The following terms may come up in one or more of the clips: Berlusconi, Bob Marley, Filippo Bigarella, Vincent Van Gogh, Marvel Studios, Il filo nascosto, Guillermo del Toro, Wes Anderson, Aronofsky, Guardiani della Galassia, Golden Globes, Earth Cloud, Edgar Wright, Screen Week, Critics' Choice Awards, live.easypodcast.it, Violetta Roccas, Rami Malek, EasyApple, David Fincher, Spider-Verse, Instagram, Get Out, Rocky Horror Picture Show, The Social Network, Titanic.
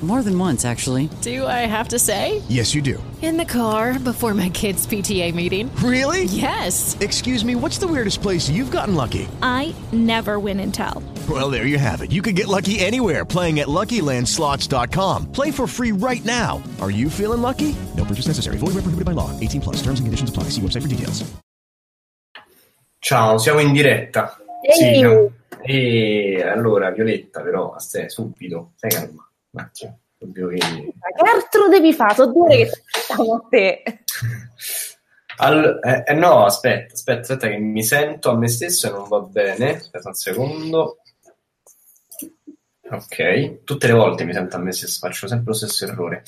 More than once, actually. Do I have to say? Yes, you do. In the car before my kids' PTA meeting. Really? Yes. Excuse me, what's the weirdest place you've gotten lucky? I never win and tell. Well, there you have it. You can get lucky anywhere, playing at LuckyLandSlots.com. Play for free right now. Are you feeling lucky? No purchase necessary. Void where prohibited by law. 18 plus. Terms and conditions apply. See website for details. Ciao, siamo in diretta. Ehi! Sì, no? E allora, Violetta, però, subito. Stai calma. Macchia, che altro devi fare? Sono 2 ore che stiamo a te. No, aspetta che mi sento a me stesso e non va bene. Aspetta un secondo. Ok, tutte le volte mi sento a me stesso, faccio sempre lo stesso errore.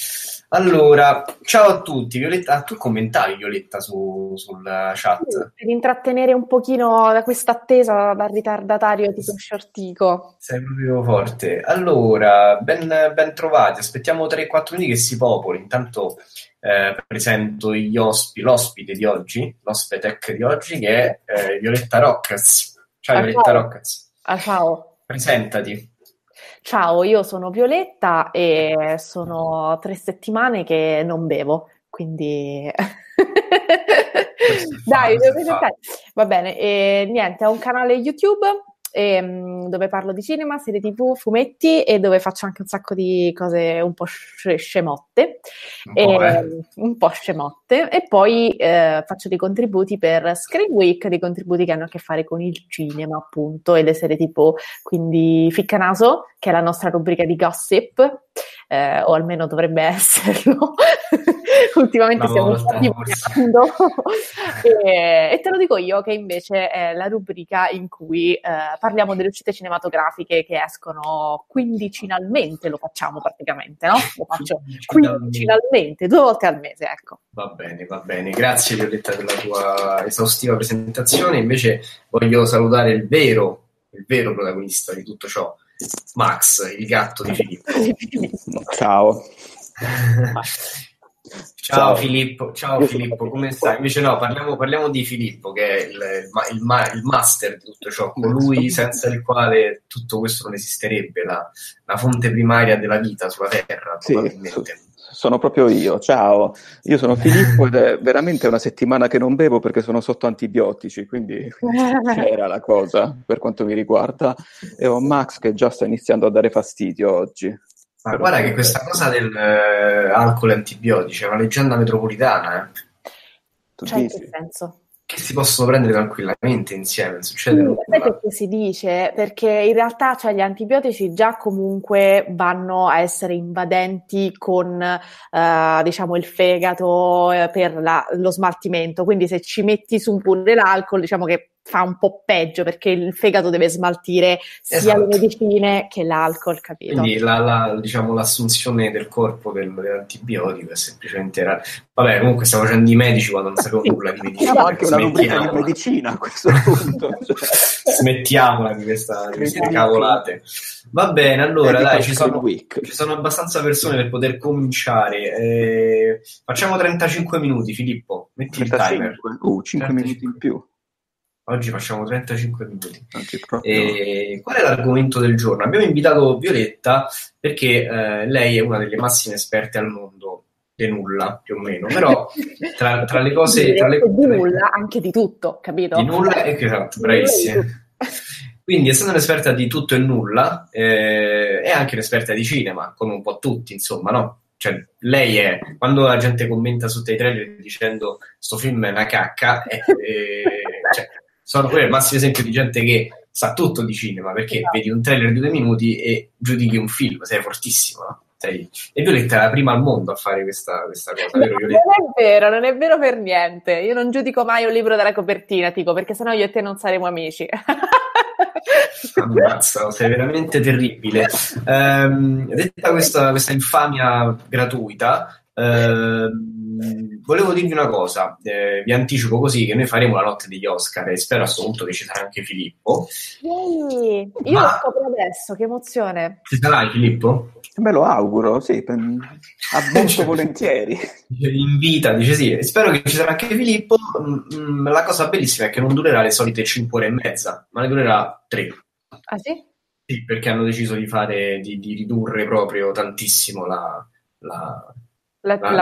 Allora, ciao a tutti. Violetta, tu commentavi, Violetta, sulla chat? Sì, per intrattenere un pochino da questa attesa dal ritardatario tipo Sciortico. Sei proprio forte. Allora, ben trovati. Aspettiamo 3-4 minuti che si popoli. Intanto presento l'ospite di oggi, l'ospetec di oggi, che è Violetta Roccas. Ciao, Violetta Roccas. Ciao. Presentati. Ciao, io sono Violetta e sono 3 settimane che non bevo, quindi dai, devo presentare. Va bene, e niente, ho un canale YouTube dove parlo di cinema, serie TV, fumetti e dove faccio anche un sacco di cose un po' scemotte. Un po' scemotte. E poi faccio dei contributi per Screen Week, dei contributi che hanno a che fare con il cinema, appunto, e le serie TV. Quindi Ficcanaso, che è la nostra rubrica di gossip, o almeno dovrebbe esserlo. Ultimamente stiamo divagando. E te lo dico io, che invece è la rubrica in cui parliamo delle uscite cinematografiche che escono quindicinalmente, lo facciamo praticamente, no? Lo faccio quindicinalmente, 2 volte al mese, ecco. Va bene. Grazie Violetta per la tua esaustiva presentazione. Invece voglio salutare il vero protagonista di tutto ciò, Max, il gatto di Filippo. Ciao. Filippo, come stai? Invece no, parliamo di Filippo, che è il master di tutto ciò, colui senza il quale tutto questo non esisterebbe, la fonte primaria della vita sulla Terra, probabilmente. Sì. Sono proprio io, ciao, io sono Filippo ed è veramente una settimana che non bevo perché sono sotto antibiotici, quindi c'era la cosa per quanto mi riguarda, e ho Max che già sta iniziando a dare fastidio oggi. Ma guarda che questa cosa dell'alcol e antibiotici è una leggenda metropolitana, Tu cioè, dici? In che senso? Che si possono prendere tranquillamente insieme, non succede nulla. Sapete che si dice? Perché in realtà gli antibiotici già comunque vanno a essere invadenti con il fegato per lo smaltimento, quindi se ci metti su pure l'alcol che fa un po' peggio perché il fegato deve smaltire sia le medicine che l'alcol, capito? Quindi l'assunzione del corpo dell'antibiotico è semplicemente rara. Vabbè, comunque stiamo facendo i medici quando non sapevo nulla di medicina. No, anche una rubrica di medicina a questo punto. Smettiamola di queste cavolate. Va bene, allora dai, ci sono abbastanza persone per poter cominciare. Facciamo 35 minuti, Filippo, metti 35. Il timer. 5 minuti in più. Oggi facciamo 35 minuti. Qual è l'argomento del giorno? Abbiamo invitato Violetta perché lei è una delle massime esperte al mondo di nulla, più o meno, però tra le cose... di nulla, anche di tutto, capito? Di nulla, esatto, bravissima. Quindi, essendo un'esperta di tutto e nulla, è anche un'esperta di cinema, come un po' tutti, insomma, no? Cioè, lei è, quando la gente commenta sotto i trailer dicendo sto film è una cacca, sono quello il massimo esempio di gente che sa tutto di cinema, perché vedi un trailer di 2 minuti e giudichi un film, sei fortissimo, no? E Violetta è la prima al mondo a fare questa cosa, vero Violetta? Non è vero per niente. Io non giudico mai un libro dalla copertina, perché sennò io e te non saremo amici. Ammazza, sei veramente terribile. Detta questa infamia gratuita, Volevo dirvi una cosa, vi anticipo così che noi faremo la notte degli Oscar e spero a questo punto che ci sarà anche Filippo. Yay! Io lo scopro adesso, che emozione. Ci sarai Filippo? Me lo auguro, sì, molto volentieri. In vita, dice sì, spero che ci sarà anche Filippo. La cosa bellissima è che non durerà le solite 5 ore e mezza, ma ne durerà 3. Ah sì? Sì, perché hanno deciso di fare di ridurre proprio tantissimo la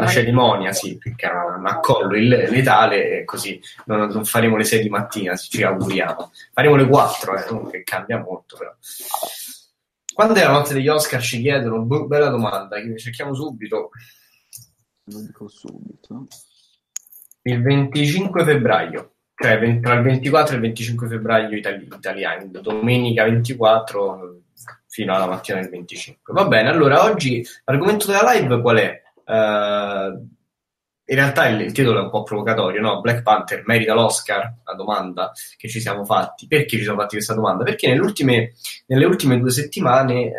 cerimonia, sì, perché era un accollo letale, così non faremo le 6 di mattina, ci auguriamo. Faremo le 4, che cambia molto, però. Quando è la notte degli Oscar, ci chiedono, bella domanda, che cerchiamo subito. Lo dico subito. Il 25 febbraio, cioè tra il 24 e il 25 febbraio italiani, domenica 24 fino alla mattina del 25. Va bene, allora oggi l'argomento della live qual è? In realtà il titolo è un po' provocatorio, no? Black Panther merita l'Oscar? La domanda che ci siamo fatti. Perché ci siamo fatti questa domanda? Perché nelle ultime 2 settimane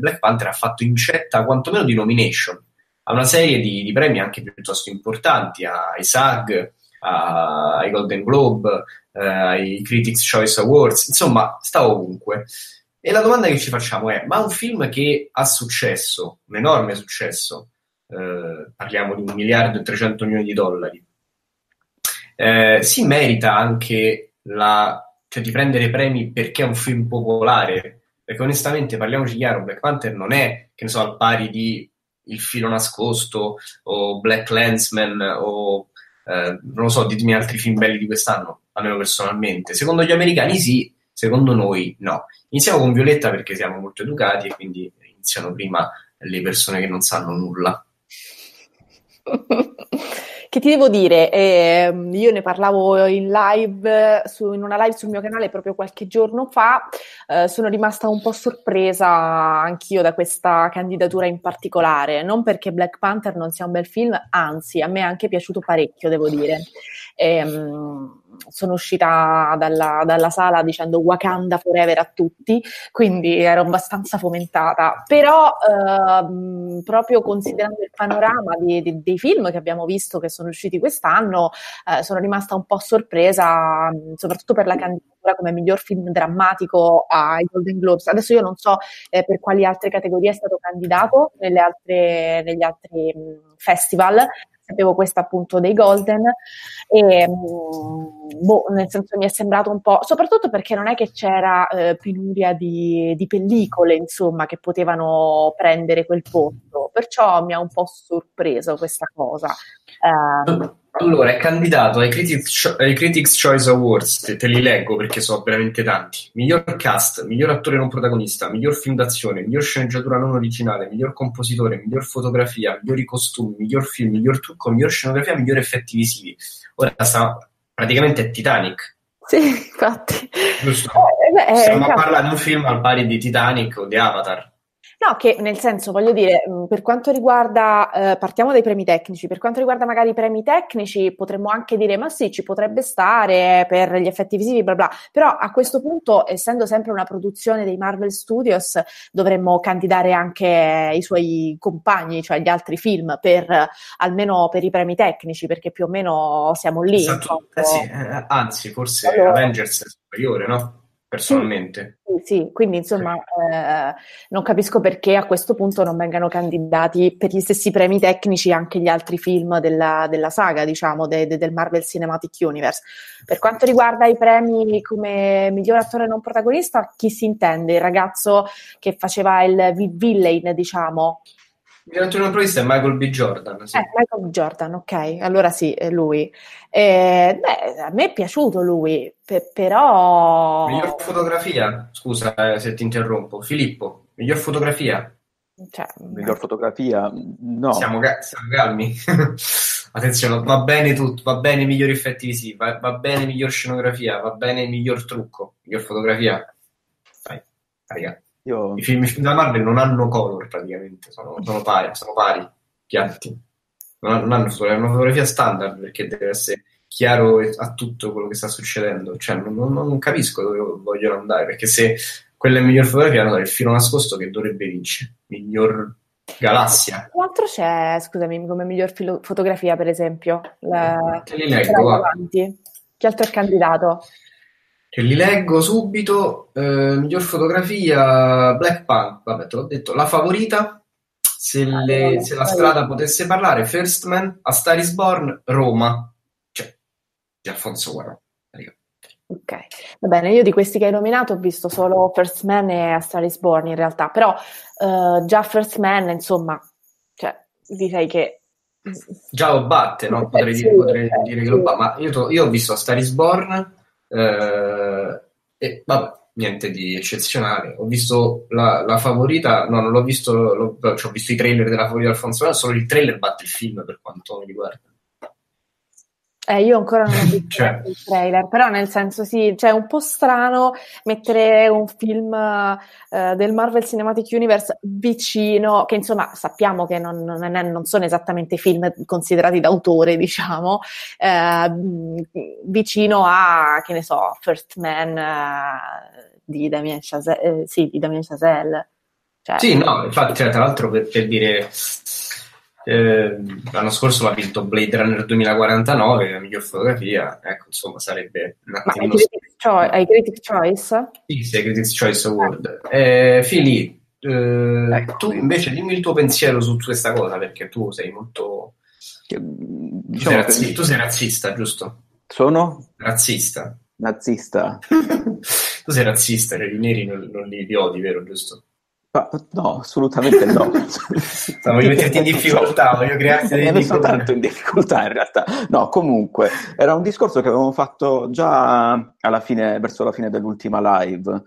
Black Panther ha fatto incetta quantomeno di nomination a una serie di premi anche piuttosto importanti, ai SAG, ai Golden Globe, ai Critics' Choice Awards, insomma sta ovunque. E la domanda che ci facciamo è: ma un film che ha successo, un enorme successo, parliamo di $1.3 miliardi si merita anche cioè di prendere premi perché è un film popolare? Perché onestamente, parliamoci chiaro, Black Panther non è, che ne so, al pari di Il filo nascosto o Black Landsman o non lo so, ditemi altri film belli di quest'anno. Almeno personalmente, secondo gli americani sì, secondo noi no. Iniziamo con Violetta perché siamo molto educati e quindi iniziano prima le persone che non sanno nulla. Che ti devo dire, io ne parlavo in una live sul mio canale proprio qualche giorno fa, sono rimasta un po' sorpresa anch'io da questa candidatura in particolare, non perché Black Panther non sia un bel film, anzi a me è anche piaciuto parecchio, devo dire. Sono uscita dalla sala dicendo Wakanda Forever a tutti, quindi ero abbastanza fomentata, però proprio considerando il panorama dei film che abbiamo visto che sono usciti quest'anno, sono rimasta un po' sorpresa, soprattutto per la candidatura come miglior film drammatico ai Golden Globes. Adesso io non so per quali altre categorie è stato candidato negli altri festival. Sapevo questa appunto dei Golden e nel senso mi è sembrato un po', soprattutto perché non è che c'era penuria di pellicole, insomma, che potevano prendere quel posto, perciò mi ha un po' sorpreso questa cosa. Allora, è candidato ai Critics' Choice Awards, te li leggo perché sono veramente tanti: miglior cast, miglior attore non protagonista, miglior film d'azione, miglior sceneggiatura non originale, miglior compositore, miglior fotografia, migliori costumi, miglior film, miglior trucco, miglior scenografia, miglior effetti visivi. Ora praticamente è Titanic. Sì, infatti. Giusto. Stiamo a parlare di un film al pari di Titanic o di Avatar. No, che nel senso, voglio dire, per quanto riguarda, partiamo dai premi tecnici, per quanto riguarda magari i premi tecnici potremmo anche dire ma sì, ci potrebbe stare per gli effetti visivi, bla bla, però a questo punto, essendo sempre una produzione dei Marvel Studios, dovremmo candidare anche i suoi compagni, cioè gli altri film, almeno per i premi tecnici, perché più o meno siamo lì. Esatto. Sì. Anzi, forse allora, Avengers è superiore, no? Personalmente sì, quindi insomma sì. Non capisco perché a questo punto non vengano candidati per gli stessi premi tecnici anche gli altri film della saga, diciamo, del Marvel Cinematic Universe. Per quanto riguarda i premi come miglior attore non protagonista, chi si intende? Il ragazzo che faceva il villain, diciamo? Il miglior attore non protagonista è Michael B. Jordan, sì. Michael B. Jordan, ok, allora sì, è lui. A me è piaciuto lui, però... Miglior fotografia? Scusa se ti interrompo. Filippo, miglior fotografia? Cioè, miglior fotografia? No. Siamo calmi. Attenzione, va bene tutto, va bene migliori effetti visivi, va bene miglior scenografia, va bene miglior trucco, miglior fotografia. Vai, ragazzi. I film della Marvel non hanno color praticamente, sono pari, piatti, non hanno fotografia standard perché deve essere chiaro a tutto quello che sta succedendo, cioè non capisco dove vogliono andare, perché se quella è miglior fotografia, no, il filo nascosto che dovrebbe vincere, miglior Galassia. Che altro c'è, scusami, come miglior fotografia, per esempio? Che li leggo. Che altro è candidato? Che li leggo subito. Miglior fotografia, Black Panther, vabbè, te l'ho detto. La favorita, se la strada potesse parlare, First Man, A Star is Born, Roma, cioè di Alfonso Cuarón. Ok, va bene, io di questi che hai nominato ho visto solo First Man e A Star is Born in realtà, però già First Man, insomma, cioè, direi che... Già lo batte, no? Potrei dire che lo batte, ma io ho visto A Star is Born e vabbè, niente di eccezionale. Ho visto la favorita, no, non l'ho visto, cioè, ho visto i trailer della favorita Alfonso, solo il trailer batte il film per quanto mi riguarda. Io ancora non ho visto il trailer, però nel senso sì, cioè è un po' strano mettere un film del Marvel Cinematic Universe vicino, che insomma sappiamo che non sono esattamente film considerati d'autore, diciamo, vicino a, che ne so, First Man di Damien Chazelle. Di Damien Chazelle. Cioè, sì, no, infatti, cioè, tra l'altro per dire... l'anno scorso l'ha vinto Blade Runner 2049, la miglior fotografia, ecco, insomma sarebbe un attimino... Ai Critics' Choice? Sì, ai Critics' Choice Award. Fili, ecco. Tu invece dimmi il tuo pensiero su questa cosa, perché tu sei molto... Diciamo tu sei razzista, giusto? Sono? Razzista. Nazista. Tu sei razzista, i neri non li odi, vero, giusto? No, assolutamente no. Voglio metterti in difficoltà, voglio crearti dei difficoltà. Non sono tanto in difficoltà in realtà. No, comunque, era un discorso che avevamo fatto già alla fine, verso la fine dell'ultima live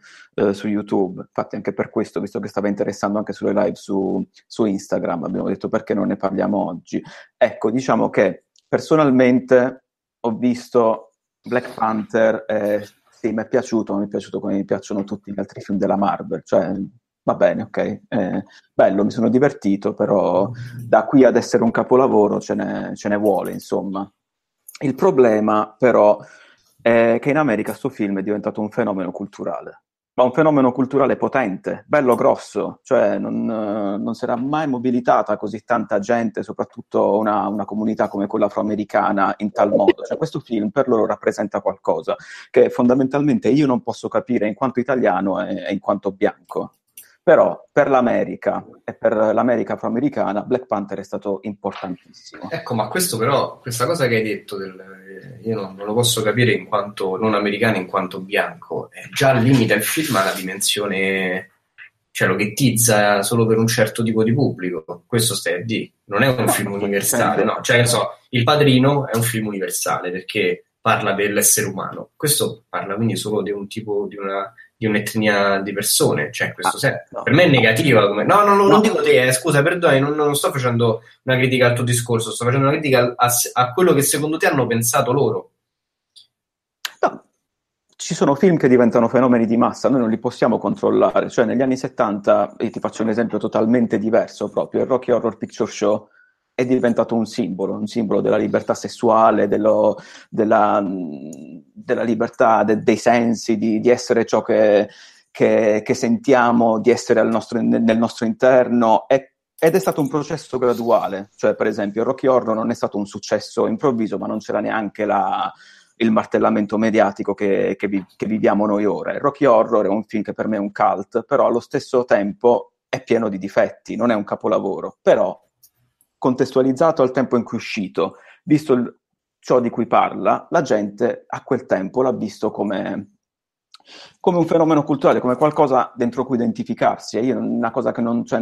su YouTube. Infatti anche per questo, visto che stava interessando anche sulle live su Instagram, abbiamo detto perché non ne parliamo oggi. Ecco, diciamo che personalmente ho visto Black Panther, sì, mi è piaciuto, ma mi è piaciuto come mi piacciono tutti gli altri film della Marvel, cioè... Va bene, ok, bello, mi sono divertito, però da qui ad essere un capolavoro ce ne vuole, insomma. Il problema, però, è che in America sto film è diventato un fenomeno culturale, ma un fenomeno culturale potente, bello grosso, cioè non sarà mai mobilitata così tanta gente, soprattutto una comunità come quella afroamericana, in tal modo. Cioè, questo film per loro rappresenta qualcosa che fondamentalmente io non posso capire in quanto italiano e in quanto bianco. Però per l'America e per l'America afroamericana Black Panther è stato importantissimo. Ecco, ma questo però, questa cosa che hai detto, io non lo posso capire in quanto non americano, in quanto bianco, già limita il film alla dimensione, cioè lo ghettizza solo per un certo tipo di pubblico. Questo stai a dire, non è un film universale, no? Cioè, Il Padrino è un film universale perché parla dell'essere umano. Questo parla quindi solo di un tipo, di un'etnia di persone, cioè in questo senso. No. Per me è negativa. Come... No, non dico te, scusa, perdoni, non sto facendo una critica al tuo discorso, sto facendo una critica a quello che secondo te hanno pensato loro. No, ci sono film che diventano fenomeni di massa, noi non li possiamo controllare, cioè negli anni 70, e ti faccio un esempio totalmente diverso proprio, il Rocky Horror Picture Show è diventato un simbolo della libertà sessuale, della libertà dei sensi, di essere ciò che sentiamo, di essere nel nostro interno, ed è stato un processo graduale. Cioè, per esempio, Rocky Horror non è stato un successo improvviso, ma non c'era neanche il martellamento mediatico che viviamo noi ora. Rocky Horror è un film che per me è un cult, però allo stesso tempo è pieno di difetti, non è un capolavoro, però... contestualizzato al tempo in cui è uscito, visto ciò di cui parla, la gente a quel tempo l'ha visto come un fenomeno culturale, come qualcosa dentro cui identificarsi, e una cosa che non, cioè,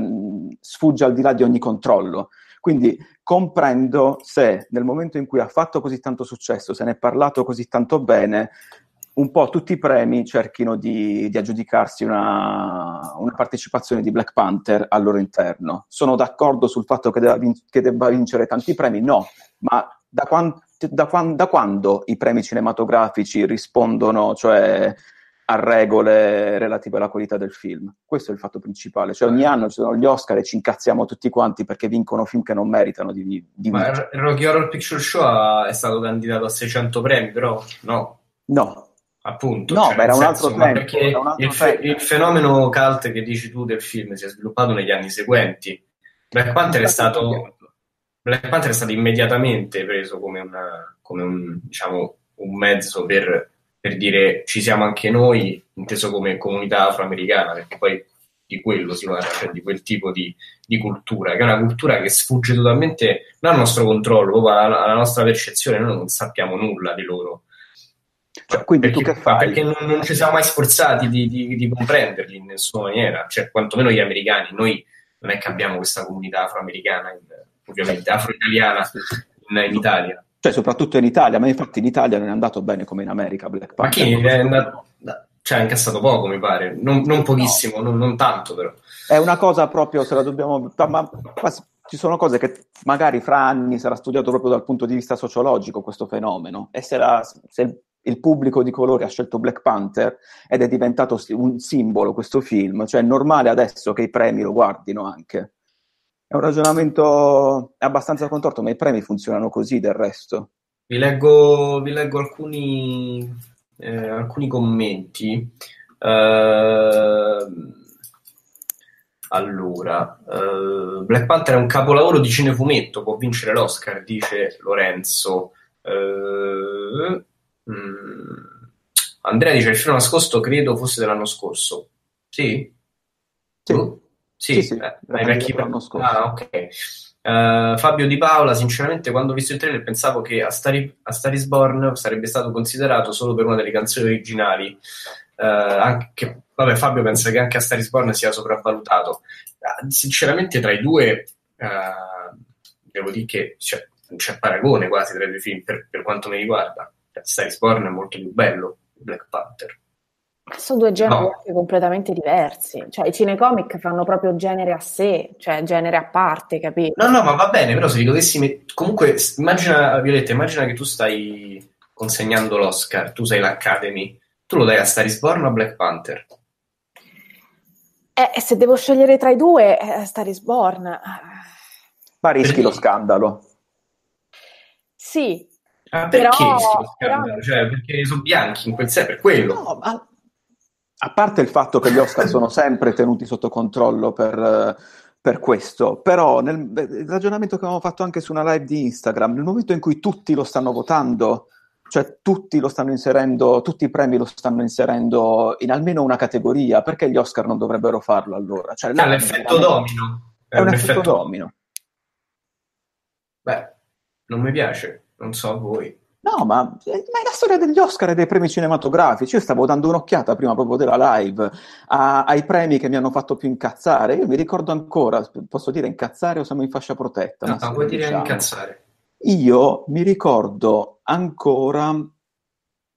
sfugge al di là di ogni controllo. Quindi comprendo se nel momento in cui ha fatto così tanto successo, se ne è parlato così tanto bene, un po' tutti i premi cerchino di aggiudicarsi una partecipazione di Black Panther al loro interno. Sono d'accordo sul fatto che debba vincere tanti premi? No, ma da quando i premi cinematografici rispondono, cioè, a regole relative alla qualità del film? Questo è il fatto principale. Cioè, ogni anno ci sono gli Oscar e ci incazziamo tutti quanti perché vincono film che non meritano di vincere. Ma il Rocky Horror Picture Show è stato candidato a 600 premi, però no. No. Appunto, no, cioè, ma era un altro tempo, perché il fenomeno cult che dici tu del film si è sviluppato negli anni seguenti, Black Panther è stato immediatamente preso come un mezzo per dire ci siamo anche noi, inteso come comunità afroamericana, perché poi di quello si parla, cioè di quel tipo di cultura, che è una cultura che sfugge totalmente non al nostro controllo, ma alla nostra percezione. Noi non sappiamo nulla di loro. Cioè, quindi perché, tu che fai? Perché non ci siamo mai sforzati di comprenderli in nessuna maniera, cioè quantomeno gli americani. Noi non è che abbiamo questa comunità afroamericana, ovviamente afro-italiana in Italia. Cioè, soprattutto in Italia, ma infatti in Italia non è andato bene come in America Black Panther. Ma chi è andato? Cioè, ha incassato poco, mi pare. Non pochissimo, no. non tanto, però. È una cosa proprio, se la dobbiamo... Ma ci sono cose che magari fra anni sarà studiato proprio dal punto di vista sociologico questo fenomeno. E se il pubblico di colore ha scelto Black Panther ed è diventato un simbolo questo film, cioè è normale adesso che i premi lo guardino anche. È un ragionamento abbastanza contorto, ma i premi funzionano così del resto. Vi leggo alcuni commenti. Allora, Black Panther è un capolavoro di cinefumetto, può vincere l'Oscar, dice Lorenzo. Andrea dice il filo nascosto credo fosse dell'anno scorso. Sì. Sì, ai vecchi l'anno scorso. Ah, ok. Fabio Di Paola, sinceramente quando ho visto il trailer pensavo che A Star is Born sarebbe stato considerato solo per una delle canzoni originali. Fabio pensa che anche A Star is Born sia sopravvalutato. Sinceramente tra i due devo dire che c'è paragone quasi tra i due film per quanto mi riguarda. A Star is Born è molto più bello Black Panther. Sono due generi anche completamente diversi, cioè i cinecomic fanno proprio genere a sé, cioè genere a parte, capito? No, ma va bene, però se li dovessi comunque, immagina, Violetta, immagina che tu stai consegnando l'Oscar, tu sei l'Academy, tu lo dai a Star is Born o a Black Panther? Se devo scegliere tra i due, Star is Born. Ma rischi lo scandalo. Sì. Perché rischi lo scandalo? Però... Cioè, perché sono bianchi in quel sé, per quello. No, ma... A parte il fatto che gli Oscar sono sempre tenuti sotto controllo per questo, però il ragionamento che avevamo fatto anche su una live di Instagram, nel momento in cui tutti lo stanno votando, cioè tutti lo stanno inserendo, tutti i premi lo stanno inserendo in almeno una categoria, perché gli Oscar non dovrebbero farlo allora? Cioè, è l'effetto domino. È un effetto domino. Beh, non mi piace, non so a voi. No, ma è la storia degli Oscar e dei premi cinematografici. Io stavo dando un'occhiata prima proprio della live ai premi che mi hanno fatto più incazzare. Io mi ricordo ancora, posso dire incazzare o siamo in fascia protetta? No, ma vuoi dire incazzare? Io mi ricordo ancora,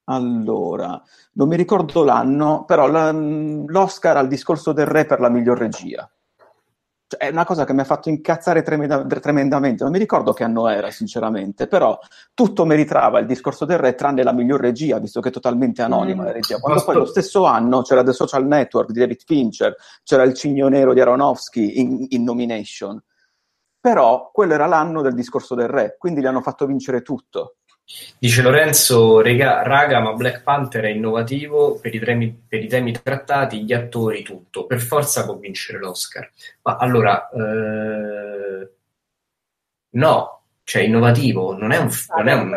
allora, non mi ricordo l'anno, però l'Oscar al discorso del re per la miglior regia. È una cosa che mi ha fatto incazzare tremendamente, non mi ricordo che anno era sinceramente, però tutto meritava il discorso del re tranne la miglior regia, visto che è totalmente anonima la regia, quando poi lo stesso anno c'era The Social Network di David Fincher, c'era il Cigno Nero di Aronofsky in nomination, però quello era l'anno del discorso del re, quindi gli hanno fatto vincere tutto. Dice Lorenzo, raga, ma Black Panther è innovativo per i temi trattati, gli attori, tutto, per forza può vincere l'Oscar. Ma allora, no, cioè innovativo, non è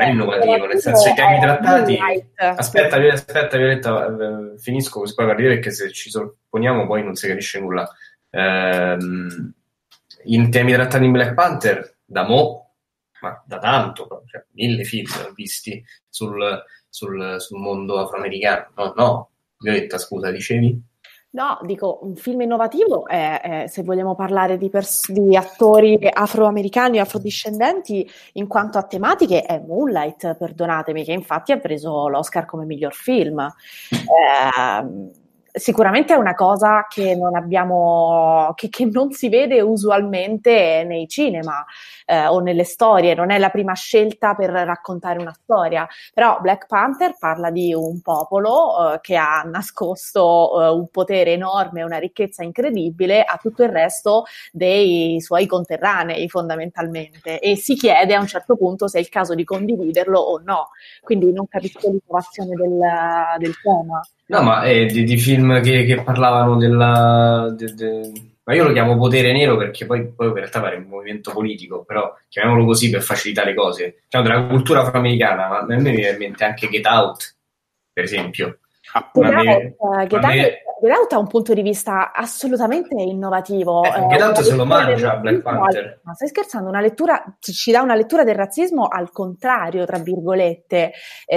innovativo, nel senso i temi trattati... Aspetta Violetta, finisco così poi parliamo, perché se ci sopponiamo poi non si capisce nulla. I temi trattati in Black Panther, ma da tanto, cioè, 1000 film visti sul mondo afroamericano. No, Violetta, scusa, dicevi? No, dico, un film innovativo è se vogliamo parlare di attori afroamericani e afrodiscendenti, in quanto a tematiche è Moonlight, perdonatemi, che infatti ha preso l'Oscar come miglior film. Sicuramente è una cosa che non abbiamo, che non si vede usualmente nei cinema o nelle storie, non è la prima scelta per raccontare una storia, però Black Panther parla di un popolo che ha nascosto un potere enorme, una ricchezza incredibile a tutto il resto dei suoi conterranei fondamentalmente, e si chiede a un certo punto se è il caso di condividerlo o no, quindi non capisco l'innovazione del tema. No, ma di film che parlavano della, ma io lo chiamo potere nero perché poi in realtà pare un movimento politico, però chiamiamolo così per facilitare le cose, cioè della cultura afroamericana. Ma a me viene in mente anche Get Out, per esempio. Get Out ha un punto di vista assolutamente innovativo. Get Out se lo mangia Black Panther. Ma stai scherzando? Una lettura ci dà una lettura del razzismo al contrario, tra virgolette.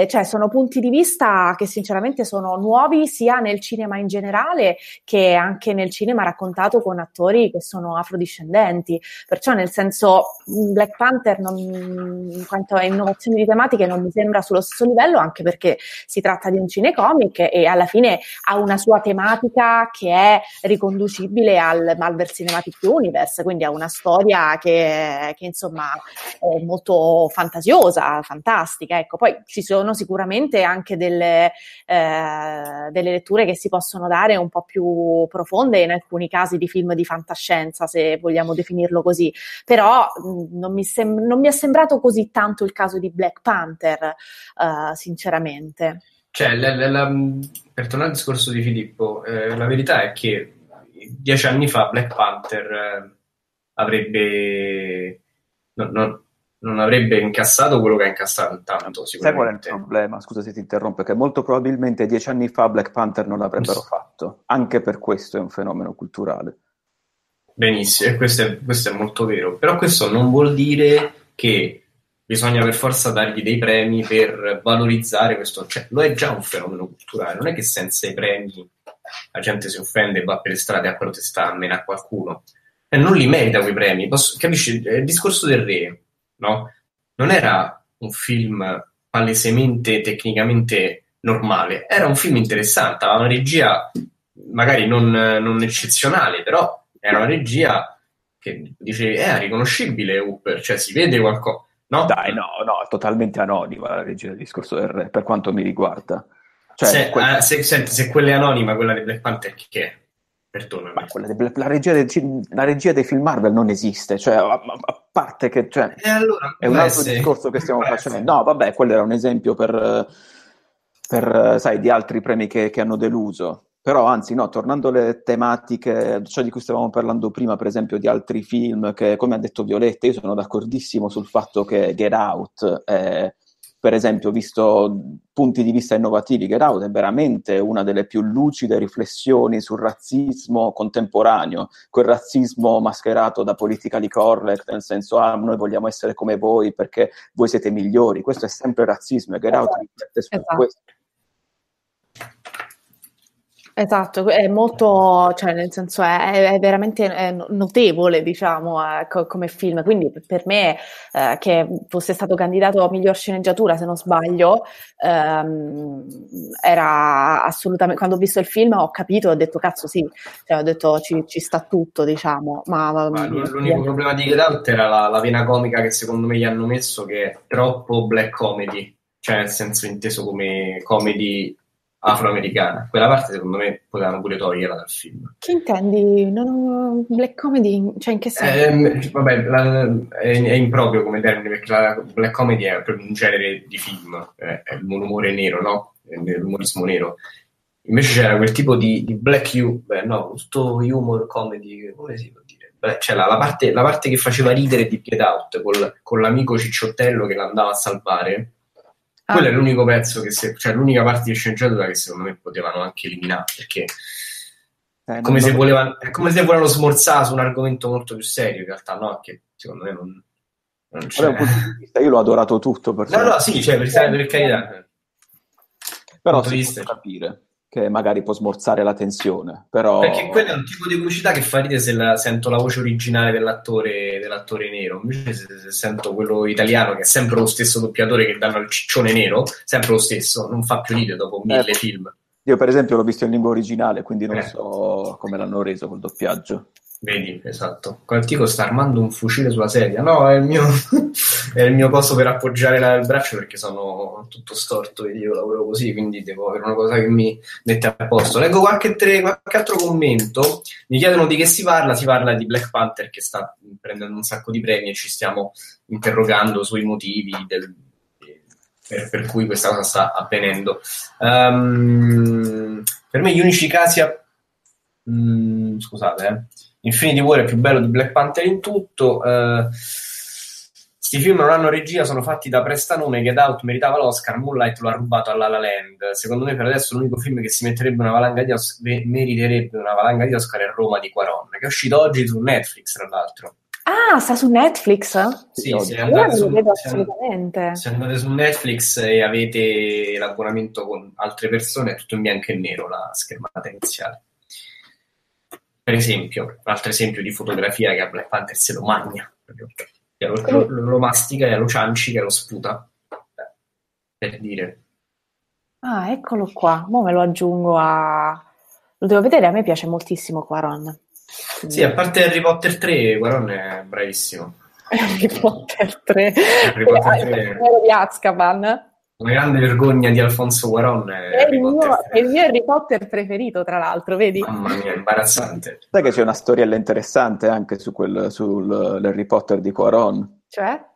Cioè sono punti di vista che sinceramente sono nuovi sia nel cinema in generale che anche nel cinema raccontato con attori che sono afrodiscendenti. Perciò nel senso Black Panther in quanto a innovazioni di tematiche non mi sembra sullo stesso livello, anche perché si tratta di un cinecomic e alla fine ha una sua tematica che è riconducibile al Marvel Cinematic Universe, quindi ha una storia che insomma è molto fantasiosa, fantastica, ecco. Poi ci sono sicuramente anche delle letture che si possono dare un po' più profonde in alcuni casi di film di fantascienza, se vogliamo definirlo così, però non mi è sembrato così tanto il caso di Black Panther, sinceramente. Cioè, per tornare al discorso di Filippo, la verità è che 10 anni fa Black Panther non avrebbe incassato quello che ha incassato intanto, sicuramente. Sai qual è il problema? Scusa se ti interrompo, che molto probabilmente 10 anni fa Black Panther non l'avrebbero fatto. Anche per questo è un fenomeno culturale. Benissimo, questo è molto vero. Però questo non vuol dire che bisogna per forza dargli dei premi per valorizzare questo, cioè lo è già un fenomeno culturale, non è che senza i premi la gente si offende e va per le strade a protestarne a qualcuno, non li merita quei premi. Capisci, il discorso del re, no? Non era un film palesemente tecnicamente normale, era un film interessante, aveva una regia magari non eccezionale, però era una regia che dicevi, è riconoscibile Hooper, cioè si vede qualcosa. No? Dai, no, totalmente anonima la regia del discorso del re, per quanto mi riguarda. Cioè, se quella è anonima, quella di Black Panther che è? Perdonami. La regia dei film Marvel non esiste, cioè a parte che cioè, allora, è un altro discorso che stiamo facendo. No, vabbè, quello era un esempio per sai, di altri premi che hanno deluso. Però anzi no, tornando alle tematiche, cioè di cui stavamo parlando prima, per esempio di altri film che, come ha detto Violetta, io sono d'accordissimo sul fatto che Get Out, per esempio, visto punti di vista innovativi, Get Out è veramente una delle più lucide riflessioni sul razzismo contemporaneo, quel razzismo mascherato da politically correct, nel senso, noi vogliamo essere come voi perché voi siete migliori, questo è sempre razzismo e Get Out riflette su questo. Esatto, è molto, cioè nel senso è veramente notevole, diciamo, come film, quindi per me che fosse stato candidato a miglior sceneggiatura, se non sbaglio, era assolutamente, quando ho visto il film ho capito, ho detto cazzo sì, cioè, ho detto ci sta tutto, diciamo. Ma l'unico problema di Get Out era la vena comica che secondo me gli hanno messo, che è troppo black comedy, cioè nel senso inteso come comedy afroamericana. Quella parte secondo me potevano pure toglierla dal film. Che intendi? No, black comedy, cioè in che senso? Vabbè, è improprio come termine, perché la black comedy è proprio un genere di film, è l'umore nero, no? L'umorismo nero. Invece c'era quel tipo di black humor comedy, come si può dire? Beh, cioè la parte che faceva ridere di Get Out con l'amico cicciottello che l'andava a salvare. Quello è l'unico pezzo cioè l'unica parte di sceneggiatura che secondo me potevano anche eliminare, perché è come se volevano smorzare su un argomento molto più serio, in realtà, no? Che secondo me non c'è. Allora, io l'ho adorato tutto. No, sì, cioè, per carità. Però si può capire che magari può smorzare la tensione, però. Perché quello è un tipo di comicità che fa ridere se sento la voce originale dell'attore nero. Invece se sento quello italiano, che è sempre lo stesso doppiatore che danno al ciccione nero, sempre lo stesso, non fa più ridere dopo 1000 film. Io per esempio l'ho visto in lingua originale, quindi non so come l'hanno reso col doppiaggio. Vedi, esatto. Qualtico sta armando un fucile sulla sedia. No, è il mio posto per appoggiare il braccio, perché sono tutto storto e io lavoro così, quindi devo avere una cosa che mi mette a posto. Leggo qualche altro commento. Mi chiedono di che si parla di Black Panther che sta prendendo un sacco di premi e ci stiamo interrogando sui motivi per cui questa cosa sta avvenendo. Per me gli unici casi scusate Infinity War è più bello di Black Panther in tutto. Questi film non hanno regia, sono fatti da prestanome. Get Out meritava l'Oscar, Moonlight lo ha rubato alla La Land. Secondo me per adesso l'unico film che si metterebbe una valanga di meriterebbe una valanga di Oscar è Roma di Cuarón, che è uscito oggi su Netflix, tra l'altro. Ah, sta su Netflix? Sì, sì, se andate su Netflix e avete l'abbonamento con altre persone, è tutto in bianco e nero la schermata iniziale. Per esempio, un altro esempio di fotografia che a Black Panther se lo magna, lo mastica e lo ciancica e lo sputa, per dire. Ah, eccolo qua, mo me lo aggiungo a... Lo devo vedere, a me piace moltissimo Cuarón. Sì, a parte Harry Potter 3, Cuarón è bravissimo. Harry Potter 3. Quello di Azkaban. Una grande vergogna di Alfonso Cuarón è il mio Harry Potter preferito, tra l'altro, vedi? Mamma mia, imbarazzante. Sai che c'è una storiella interessante anche su sull'Harry Potter di Cuarón? Cioè?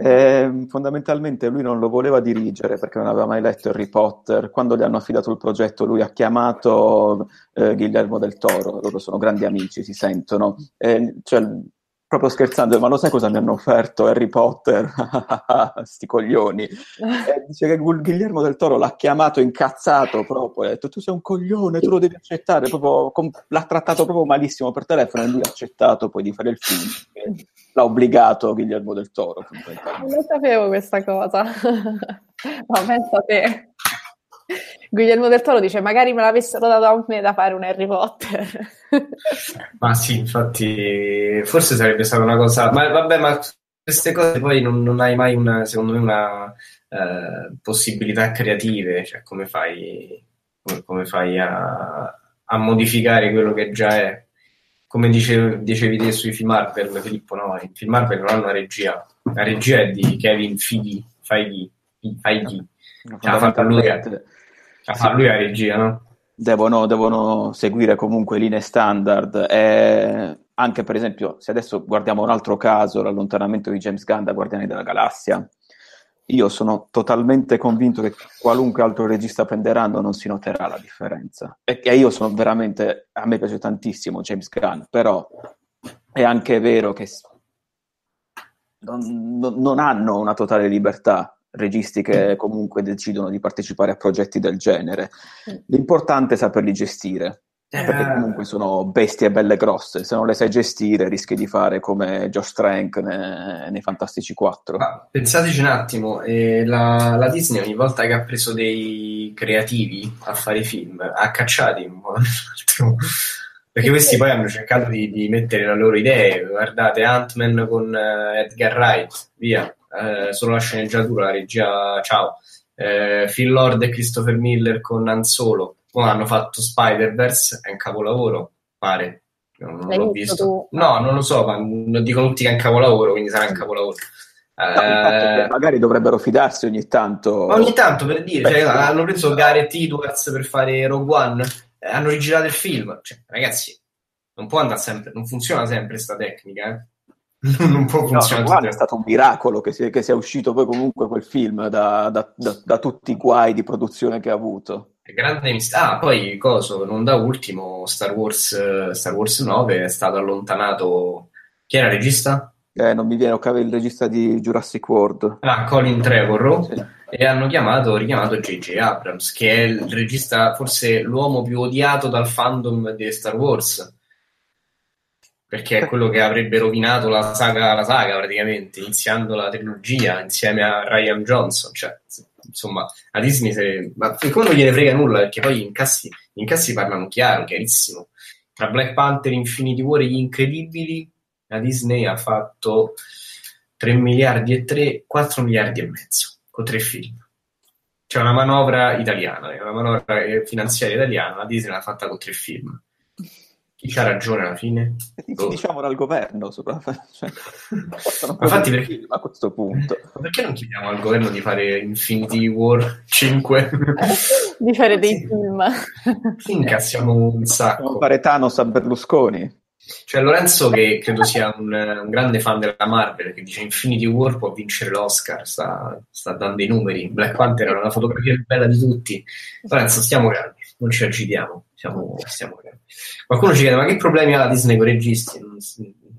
Fondamentalmente lui non lo voleva dirigere perché non aveva mai letto Harry Potter. Quando gli hanno affidato il progetto lui ha chiamato Guillermo del Toro, loro sono grandi amici, si sentono, cioè, proprio scherzando, ma lo sai cosa mi hanno offerto Harry Potter? Sti coglioni. Dice che Guillermo del Toro l'ha chiamato incazzato proprio, ha detto tu sei un coglione, tu lo devi accettare, proprio, l'ha trattato proprio malissimo per telefono e lui ha accettato poi di fare il film. L'ha obbligato Guillermo del Toro. Non sapevo questa cosa. Ma pensa a te. Guillermo del Toro dice magari me l'avessero dato a me da fare un Harry Potter. Ma sì, infatti forse sarebbe stata una cosa, ma vabbè, ma queste cose poi non hai mai una, secondo me, una possibilità creative, cioè come fai a modificare quello che già è. Come dicevi te sui film Marvel, Filippo, no, i film Marvel non hanno una regia. La regia è di Kevin Feige. L'ha fatta lui la regia, no? Devono seguire comunque linee standard. Anche, per esempio, se adesso guardiamo un altro caso, l'allontanamento di James Gunn da Guardiani della Galassia, io sono totalmente convinto che qualunque altro regista prenderanno non si noterà la differenza. E io sono veramente... A me piace tantissimo James Gunn, però è anche vero che non hanno una totale libertà, registi che comunque decidono di partecipare a progetti del genere. L'importante è saperli gestire, perché comunque sono bestie belle grosse. Se non le sai gestire rischi di fare come Josh Trank nei Fantastici 4. Ah, pensateci un attimo, la Disney ogni volta che ha preso dei creativi a fare film ha cacciati in modo altro, perché questi poi hanno cercato di mettere le loro idee. Guardate Ant-Man con Edgar Wright, via, solo la sceneggiatura, la regia, ciao. Phil Lord e Christopher Miller con Han Solo. Poi hanno fatto Spider-Verse, è un capolavoro, pare. Non l'ho visto. No, non lo so, ma dicono tutti che è un capolavoro, quindi sarà un capolavoro. No, infatti, magari dovrebbero fidarsi ogni tanto. Ma ogni tanto, per dire, cioè, hanno preso Gareth Edwards per fare Rogue One, hanno rigirato il film. Cioè, ragazzi, non può andare sempre, non funziona sempre sta tecnica, eh. Non può funzionare. No, è stato un miracolo che sia uscito poi comunque quel film da tutti i guai di produzione che ha avuto. Grande mistero. Ah, poi coso, non da ultimo, Star Wars 9 è stato allontanato. Chi era il regista? Non mi viene, il regista di Jurassic World. Ah, Colin Trevorrow. Sì. E hanno richiamato J.J. Abrams, che è il regista, forse l'uomo più odiato dal fandom di Star Wars, perché è quello che avrebbe rovinato la saga praticamente, iniziando la trilogia insieme a Ryan Johnson. Cioè, insomma, a Disney ma come non gliene frega nulla, perché poi gli incassi parlano chiaro, chiarissimo. Tra Black Panther, Infinity War e Gli Incredibili, la Disney ha fatto 3 miliardi e 3, 4 miliardi e mezzo, con 3 film. C'è una manovra italiana, una manovra finanziaria italiana, la Disney l'ha fatta con 3 film. Chi c'ha ragione alla fine? Diciamo dal governo, cioè, infatti perché, a questo punto, perché non chiediamo al governo di fare Infinity War 5? Di fare dei film. Sì, incazziamo un sacco. Possiamo fare Thanos a Berlusconi. Cioè Lorenzo, che credo sia un grande fan della Marvel, che dice Infinity War può vincere l'Oscar, sta dando i numeri. Black Panther era la fotografia più bella di tutti. Lorenzo, stiamo calmi. non ci agitiamo, siamo qualcuno ci chiede ma che problemi ha la Disney con i registi?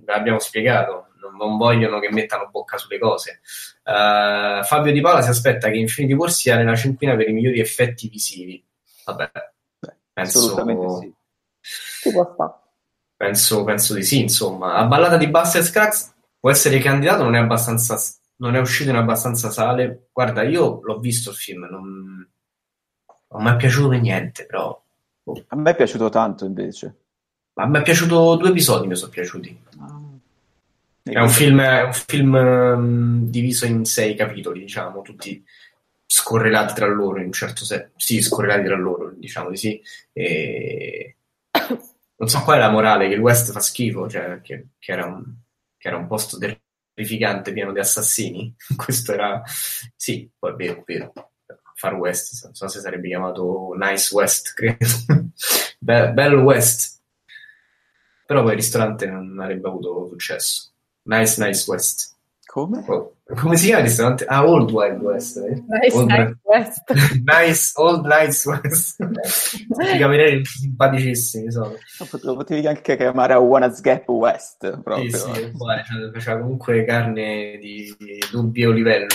L'abbiamo spiegato, non vogliono che mettano bocca sulle cose. Fabio Di Paola si aspetta che Infinity War sia nella cinquina per i migliori effetti visivi. Vabbè, penso, assolutamente sì. Si può fare. Penso di sì, insomma. A ballata di Buster Scruggs può essere candidato, non è uscito in abbastanza sale. Guarda, io l'ho visto il film, non mi è piaciuto per niente, però... Oh. A me è piaciuto tanto, invece. Ma a me è piaciuto 2 episodi, mi sono piaciuti. È un film diviso in 6 capitoli, diciamo, tutti scorrelati tra loro, in un certo senso. Sì, scorrelati tra loro, diciamo di sì. E... non so qual è la morale, che il West fa schifo, cioè che era un posto terrificante pieno di assassini. Questo era... sì, poi è vero. Far West, non so se sarebbe chiamato Nice West, credo. Bell West. Però poi il ristorante non avrebbe avuto successo. Nice West. Come? Oh. Come si chiama il ristorante? Ah, Old Wild West. Nice West. Nice Old Nice West. I camerieri simpaticissimi sono. Lo potevi anche chiamare a One Gap West, proprio. Sì, uguale, cioè, faceva comunque carne di dubbio livello.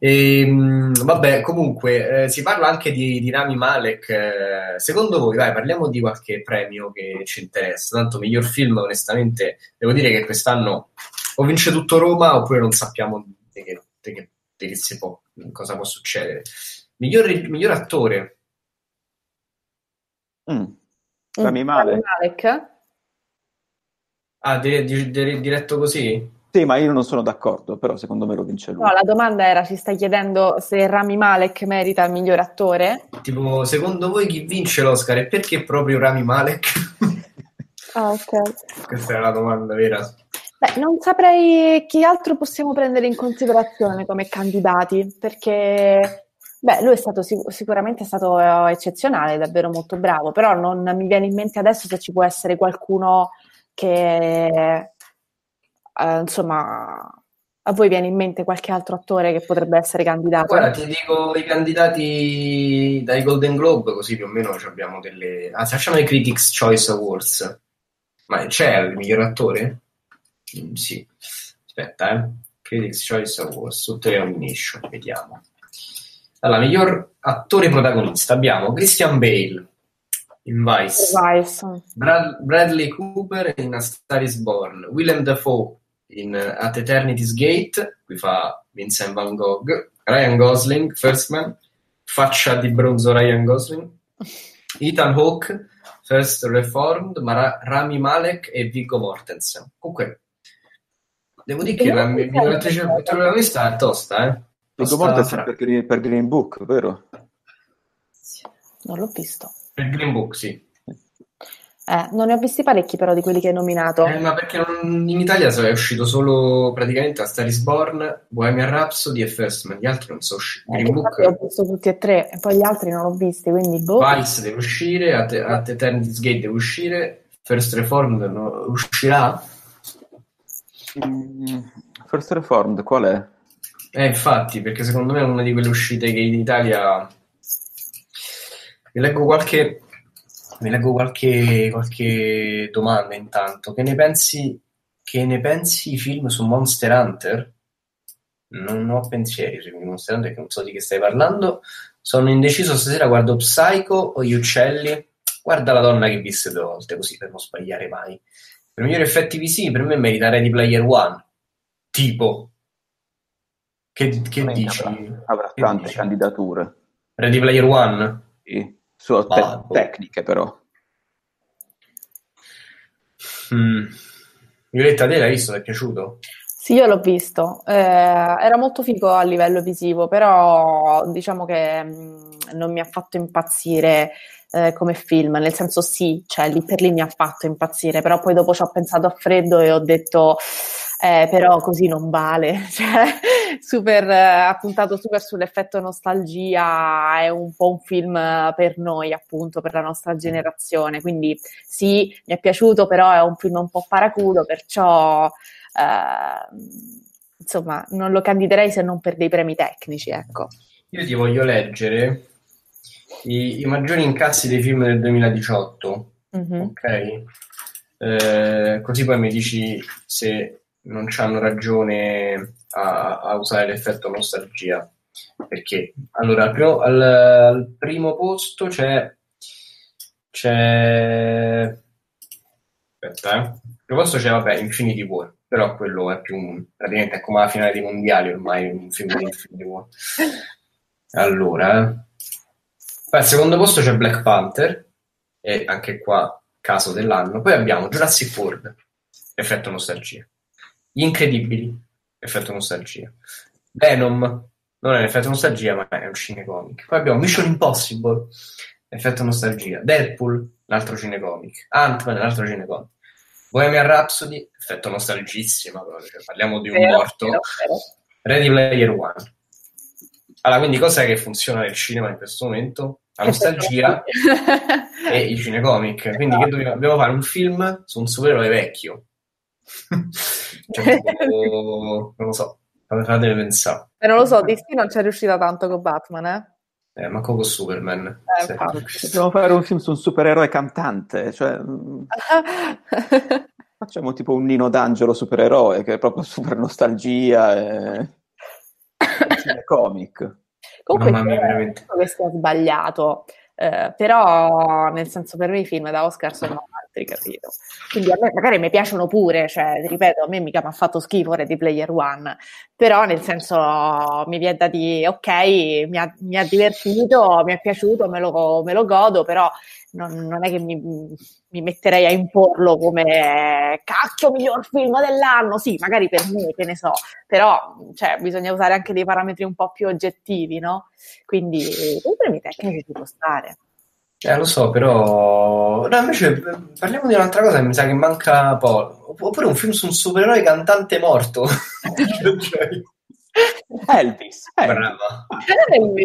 Vabbè, comunque si parla anche di Rami Malek. Secondo voi, vai, parliamo di qualche premio che ci interessa. Tanto miglior film, onestamente devo dire che quest'anno o vince tutto Roma oppure non sappiamo di che si può, cosa può succedere. Miglior attore, Rami Malek. Ah, diretto così? Sì, ma io non sono d'accordo, però secondo me lo vince lui. No, la domanda era, ci stai chiedendo se Rami Malek merita il miglior attore? Tipo, secondo voi chi vince l'Oscar e perché proprio Rami Malek? Ah, ok. Questa è la domanda vera. Beh, non saprei chi altro possiamo prendere in considerazione come candidati, perché beh, lui è stato sicuramente è stato eccezionale, davvero molto bravo, però non mi viene in mente adesso se ci può essere qualcuno che... insomma, a voi viene in mente qualche altro attore che potrebbe essere candidato? Guarda, ti dico i candidati dai Golden Globe, così più o meno abbiamo delle... anzi, facciamo i Critics' Choice Awards. Ma c'è il miglior attore? Sì. Aspetta, Critics' Choice Awards, tutte le nomination, vediamo. Allora, miglior attore protagonista abbiamo Christian Bale in Vice. Bradley Cooper in A Star is Born, Willem Dafoe in At Eternity's Gate, qui fa Vincent Van Gogh, Ryan Gosling, First Man, faccia di bronzo Ryan Gosling, Ethan Hawke, First Reformed, Rami Malek e Viggo Mortensen. Comunque, devo dire che la mia attrice è tosta, eh? Viggo Mortensen per Green Book, vero? Non l'ho visto. Per Green Book, sì. Non ne ho visti parecchi però di quelli che hai nominato. Ma perché in Italia è uscito solo praticamente A Star is Born, Bohemian Rhapsody e First Man, gli altri non sono usciti. Green Book ho visto tutti e 3 e poi gli altri non l'ho visti, quindi boh. Vice deve uscire, At Eternity's Gate deve uscire, First Reformed uscirà? First Reformed qual è? Infatti, perché secondo me è una di quelle uscite che in Italia... Mi leggo qualche domanda intanto. Che ne pensi i film su Monster Hunter? Non ho pensieri su Monster Hunter, non so di che stai parlando. Sono indeciso stasera, guardo Psycho o Gli Uccelli. Guarda La Donna che visse 2 volte, così per non sbagliare mai. Per migliori effetti visivi, per me merita Ready Player One. Tipo. Che dici? Avrà tante candidature. Ready Player One? Sì. Su tecniche, però. Violetta, te l'hai visto? Ti è piaciuto? Sì, io l'ho visto. Era molto figo a livello visivo, però diciamo che non mi ha fatto impazzire come film. Nel senso, sì, cioè lì per lì mi ha fatto impazzire, però poi dopo ci ho pensato a freddo e ho detto... però così non vale, cioè, ha puntato super sull'effetto nostalgia, è un po' un film per noi, appunto, per la nostra generazione, quindi sì, mi è piaciuto, però è un film un po' paraculo, perciò insomma non lo candiderei se non per dei premi tecnici, ecco. Io ti voglio leggere i maggiori incassi dei film del 2018, mm-hmm. Ok? Così poi mi dici se non c'hanno ragione a usare l'effetto nostalgia, perché allora al primo posto c'è aspetta, al primo posto c'è Infinity War, però quello è più praticamente è come la finale dei mondiali ormai, un film di Infinity War. Allora poi al secondo posto c'è Black Panther, e anche qua caso dell'anno. Poi abbiamo Jurassic World, effetto nostalgia. Gli Incredibili, effetto nostalgia. Venom, non è un effetto nostalgia, ma è un cinecomic. Poi abbiamo Mission Impossible, effetto nostalgia. Deadpool, un altro cinecomic. Ant-Man, un altro cinecomic. Bohemian Rhapsody, effetto nostalgissima, cioè, parliamo di un morto. Ready Player One. Allora, quindi cosa è che funziona nel cinema in questo momento? La nostalgia e i cinecomic. Quindi che dobbiamo fare un film su un supereroe vecchio. Cioè, non lo so, fatele pensare. E non lo so, DC non c'è riuscita tanto con Batman, ma con Superman. Dobbiamo fare un film su un supereroe cantante, cioè facciamo tipo un Nino D'Angelo supereroe, che è proprio super nostalgia e cinecomic. Comunque no, che sia sbagliato, però nel senso per me i film da Oscar sono altri, capito? Quindi a me magari mi piacciono pure, cioè ripeto, a me mica mi ha fatto schifo Ready Player One, però nel senso mi viene da dire ok, mi ha divertito, mi è piaciuto, me lo godo, però non è che mi metterei a imporlo come cacchio miglior film dell'anno. Sì, magari per me, che ne so, però cioè, bisogna usare anche dei parametri un po' più oggettivi, no? Quindi i premi tecnici ci può stare. Lo so, però no, invece parliamo di un'altra cosa che mi sa che manca un po'. Oppure un film su un supereroe cantante morto. Elvis. Brava.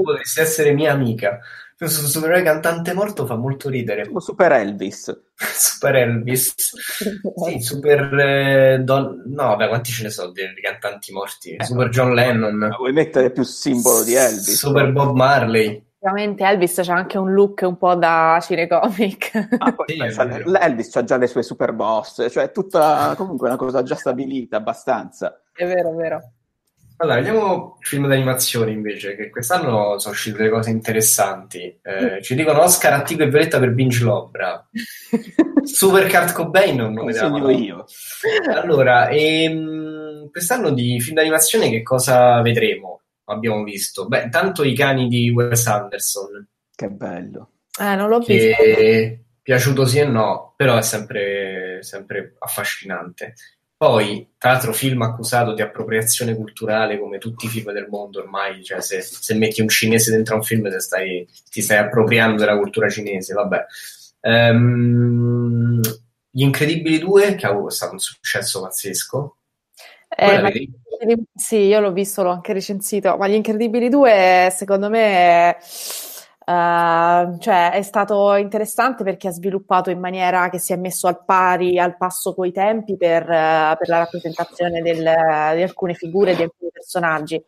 Potresti essere mia amica. Questo supereroe cantante morto fa molto ridere. Super Elvis. Super Elvis. Sì, super no, vabbè, quanti ce ne so dei cantanti morti? Super John Lennon. Vuoi mettere più simbolo di Elvis? Super Bob Marley. Ovviamente Elvis c'ha anche un look un po' da cinecomic. Sì, Elvis c'ha già le sue super boss, cioè tutta comunque una cosa già stabilita abbastanza. È vero, è vero. Allora, vediamo film d'animazione invece, che quest'anno sono uscite delle cose interessanti. Ci dicono Oscar, Attico e Violetta per Binge Lobra. Super Kurt Cobain non vedevo io. Allora, quest'anno di film d'animazione che cosa vedremo? Abbiamo visto, beh, tanto I cani di Wes Anderson. Che bello. Non l'ho visto. È piaciuto sì e no, però è sempre affascinante. Poi, tra l'altro, film accusato di appropriazione culturale come tutti i film del mondo ormai, cioè se metti un cinese dentro un film ti stai appropriando della cultura cinese, vabbè. Gli Incredibili 2, che è stato un successo pazzesco. Sì, io l'ho visto, l'ho anche recensito, ma Gli Incredibili 2 secondo me cioè è stato interessante perché ha sviluppato in maniera che si è messo al passo coi tempi per la rappresentazione di alcune figure, di alcuni personaggi,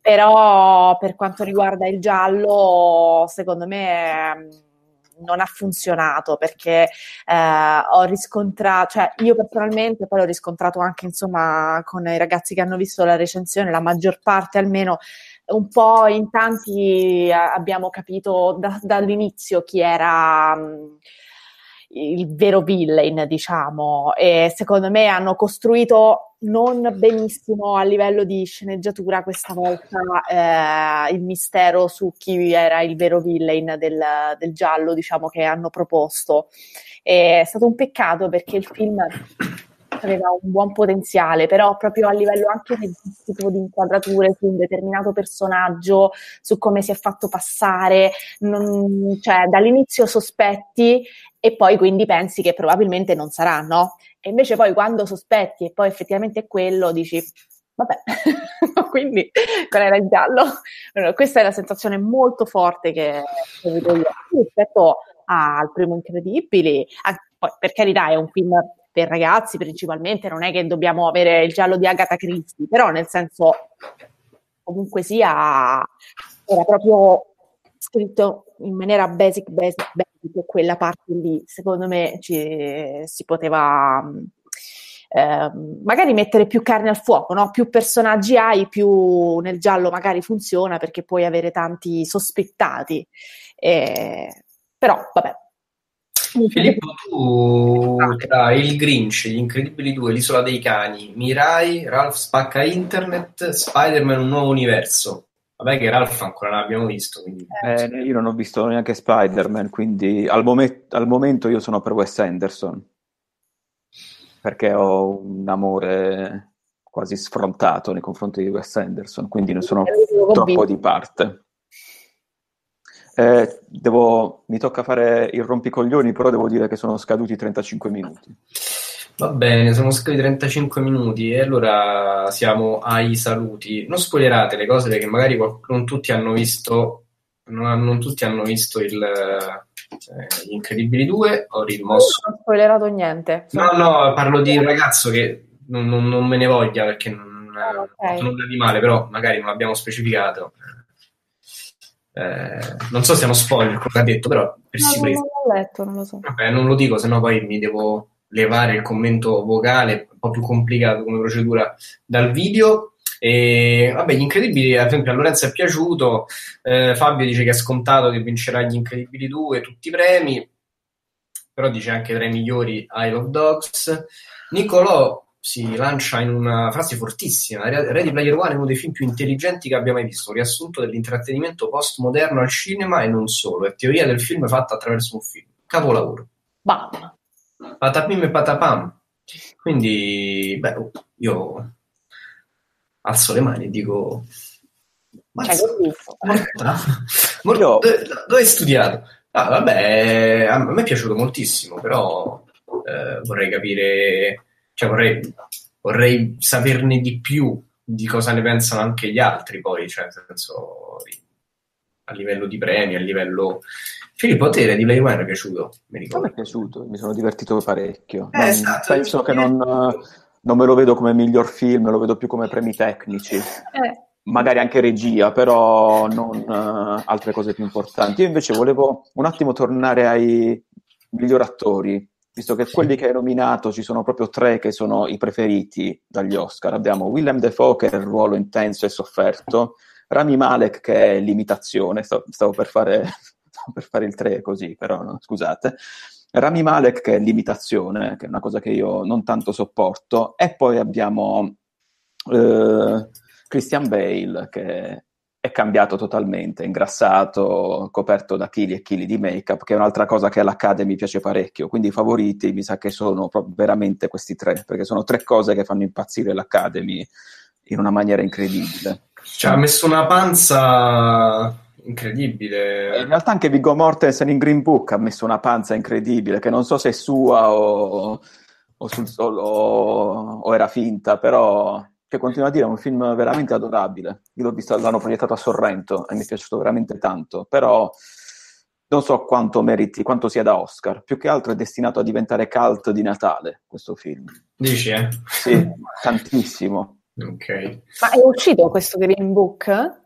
però per quanto riguarda il giallo secondo me non ha funzionato perché ho riscontrato, cioè io personalmente, poi l'ho riscontrato anche insomma con i ragazzi che hanno visto la recensione, la maggior parte almeno un po' in tanti abbiamo capito dall'inizio chi era il vero villain, diciamo, e secondo me hanno costruito non benissimo a livello di sceneggiatura questa volta il mistero su chi era il vero villain del giallo, diciamo, che hanno proposto. È stato un peccato perché il film aveva un buon potenziale, però proprio a livello anche di inquadrature su un determinato personaggio, su come si è fatto passare, cioè dall'inizio sospetti e poi quindi pensi che probabilmente non sarà, no? E invece poi quando sospetti e poi effettivamente è quello, dici vabbè, quindi qual era il giallo? Allora, questa è la sensazione molto forte che vedo io rispetto al primo Incredibili, poi per carità è un film per ragazzi principalmente, non è che dobbiamo avere il giallo di Agatha Christie, però nel senso comunque sia era proprio scritto in maniera basic, quella parte lì, secondo me si poteva magari mettere più carne al fuoco, no? Più personaggi hai, più nel giallo magari funziona perché puoi avere tanti sospettati. Però, vabbè. Filippo, tu tra Il Grinch, Gli Incredibili 2, L'Isola dei Cani, Mirai, Ralph spacca internet, Spider-Man un nuovo universo. Vabbè che Ralph ancora non l'abbiamo visto, quindi... io non ho visto neanche Spider-Man, quindi al momento io sono per Wes Anderson perché ho un amore quasi sfrontato nei confronti di Wes Anderson, quindi non sono troppo di parte. Mi tocca fare il rompicoglioni, però devo dire che sono scaduti 35 minuti. Va bene, sono scaduti 35 minuti e allora siamo ai saluti. Non spoilerate le cose perché magari non tutti hanno visto, non tutti hanno visto Gli Incredibili 2. Ho rimosso. Non ho spoilerato niente. No, parlo di un ragazzo che non me ne voglia perché non nulla di male, però magari non l'abbiamo specificato. Non so se è uno spoiler quello che ha detto, però per sicurezza non l'ho letto, non lo so. Vabbè, non lo dico, sennò poi mi devo levare il commento vocale, un po' più complicato come procedura, dal video. E vabbè, Gli Incredibili, ad esempio, a Lorenzo è piaciuto. Fabio dice che è scontato che vincerà Gli Incredibili 2 tutti i premi, però dice anche tra i migliori I Love Dogs. Nicolò si lancia in una frase fortissima: Ready Player One è uno dei film più intelligenti che abbia mai visto, un riassunto dell'intrattenimento postmoderno al cinema e non solo, è teoria del film fatta attraverso un film, capolavoro. Bam. Patapim e patapam. Quindi io alzo le mani e dico dove hai studiato? Ah, vabbè, a me è piaciuto moltissimo, però vorrei capire, cioè vorrei saperne di più di cosa ne pensano anche gli altri, poi, cioè, nel senso, a livello di premi, a livello... Filippo, te di Play One è piaciuto? Mi ricordo. Mi è piaciuto, mi sono divertito parecchio. Esatto, penso che non me lo vedo come miglior film, me lo vedo più come premi tecnici. Magari anche regia, però non altre cose più importanti. Io invece volevo un attimo tornare ai miglior attori, visto che quelli che hai nominato ci sono proprio tre che sono i preferiti dagli Oscar. Abbiamo Willem Dafoe, che è il ruolo intenso e sofferto, Rami Malek, che è l'imitazione, stavo per fare il tre così, però no, scusate, Rami Malek, che è l'imitazione, che è una cosa che io non tanto sopporto, e poi abbiamo Christian Bale, che è cambiato totalmente, ingrassato, coperto da chili e chili di make-up, che è un'altra cosa che all'Academy piace parecchio. Quindi i favoriti mi sa che sono veramente questi tre, perché sono tre cose che fanno impazzire l'Academy in una maniera incredibile. Cioè, ha messo una panza incredibile. In realtà anche Viggo Mortensen in Green Book ha messo una panza incredibile, che non so se è sua o era finta, però... che continua a dire è un film veramente adorabile. Io l'ho visto, l'hanno proiettato a Sorrento e mi è piaciuto veramente tanto, però non so quanto meriti, quanto sia da Oscar. Più che altro è destinato a diventare cult di Natale questo film. Dici, eh? Sì, tantissimo. Ok. Ma è uscito questo Green Book?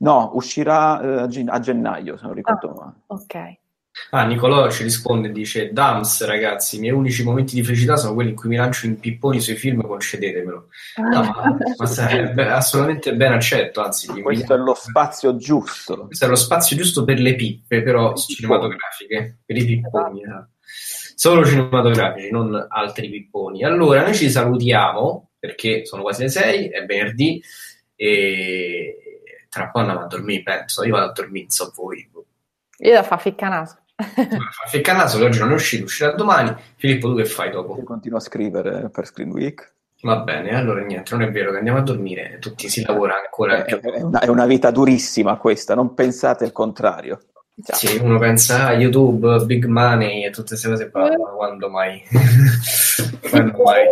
No, uscirà a gennaio, se non ricordo male. Ok. Nicolò ci risponde e dice: Dams, ragazzi, i miei unici momenti di felicità sono quelli in cui mi lancio in pipponi sui film, concedetemelo. No, ma assolutamente ben accetto, anzi questo è lo spazio giusto, questo è lo spazio giusto per le pippe, però cinematografiche, per i pipponi, solo cinematografici, non altri pipponi. Allora noi ci salutiamo perché sono quasi le 6, è venerdì e tra poco andiamo a dormire, penso. Io vado a dormire, so voi. Io devo fare Ficcanaso. Ficcanaso che oggi non è uscito, uscirà domani. Filippo, tu che fai dopo? Io continuo a scrivere per Screen Week. Va bene, allora niente, non è vero che andiamo a dormire, tutti si lavora ancora. È una vita durissima questa, non pensate il contrario. Ciao. Sì, uno pensa a YouTube, Big Money e tutte queste cose, ma quando mai? Quando mai?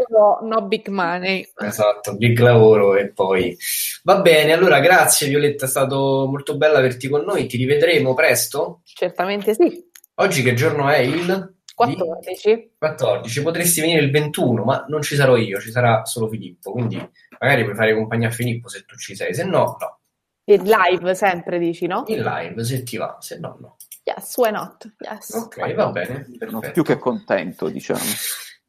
No, Big Money. Esatto, Big Lavoro e poi... Va bene, allora grazie Violetta, è stato molto bello averti con noi, ti rivedremo presto? Certamente sì. Oggi che giorno è? Il... 14. Potresti venire il 21, ma non ci sarò io, ci sarà solo Filippo, quindi magari puoi fare compagnia a Filippo se tu ci sei, se no, no. In live sempre, dici, no? In live, se ti va, se no no. Yes, why not? Yes. Ok, why va not? Bene. Sono più che contento, diciamo.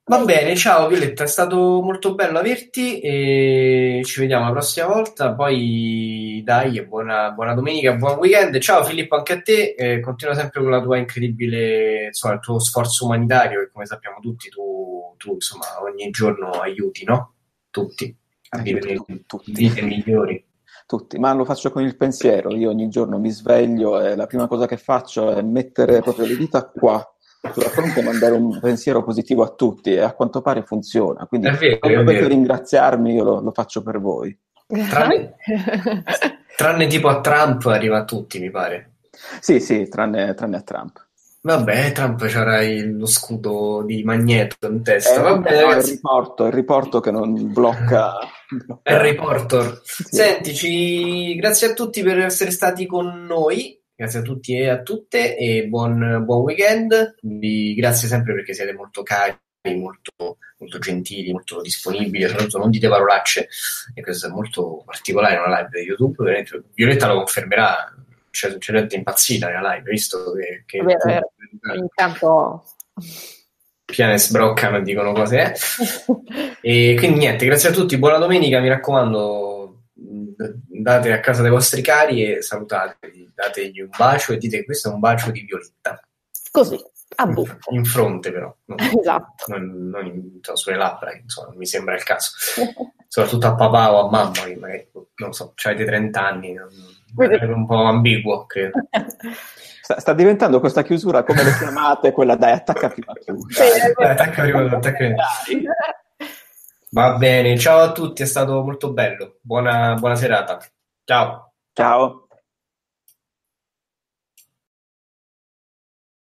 Va bene, ciao Violetta, è stato molto bello averti e ci vediamo la prossima volta, poi dai, buona domenica, buon weekend. Ciao Filippo, anche a te, continua sempre con la tua incredibile, insomma, il tuo sforzo umanitario che come sappiamo tutti tu insomma ogni giorno aiuti, no? Tutti, a vivere vite migliori. Tutti, ma lo faccio con il pensiero. Io ogni giorno mi sveglio e la prima cosa che faccio è mettere proprio le dita qua sulla fronte e mandare un pensiero positivo a tutti, e a quanto pare funziona. Quindi, se dovete ringraziarmi, io lo faccio per voi. Tranne tipo a Trump arriva a tutti, mi pare. Sì, tranne a Trump. Vabbè, Trump c'era lo scudo di Magneto in testa. Vabbè, no, il riporto che non blocca. Harry Potter. Sì. Sentici, grazie a tutti per essere stati con noi, grazie a tutti e a tutte e buon weekend. Vi grazie sempre perché siete molto cari, molto, molto gentili, molto disponibili, soprattutto non dite parolacce, e questo è molto particolare una live di YouTube. Violetta lo confermerà. C'è gente impazzita nella live, visto che vero. Intanto piane sbroccano e dicono cose. E quindi niente, grazie a tutti, buona domenica, mi raccomando, andate a casa dei vostri cari e salutateli, dategli un bacio e dite che questo è un bacio di Violetta. Così, a buffo. In fronte però. Esatto. Non sulle labbra, insomma, mi sembra il caso. Soprattutto a papà o a mamma, che magari, non so, avete 30 anni... È un po' ambiguo, credo. Sta diventando questa chiusura, come le chiamate, quella dai, attacca prima tu. Dai, attacca prima tu, attacca. Va bene, ciao a tutti, è stato molto bello. Buona serata. Ciao. Ciao.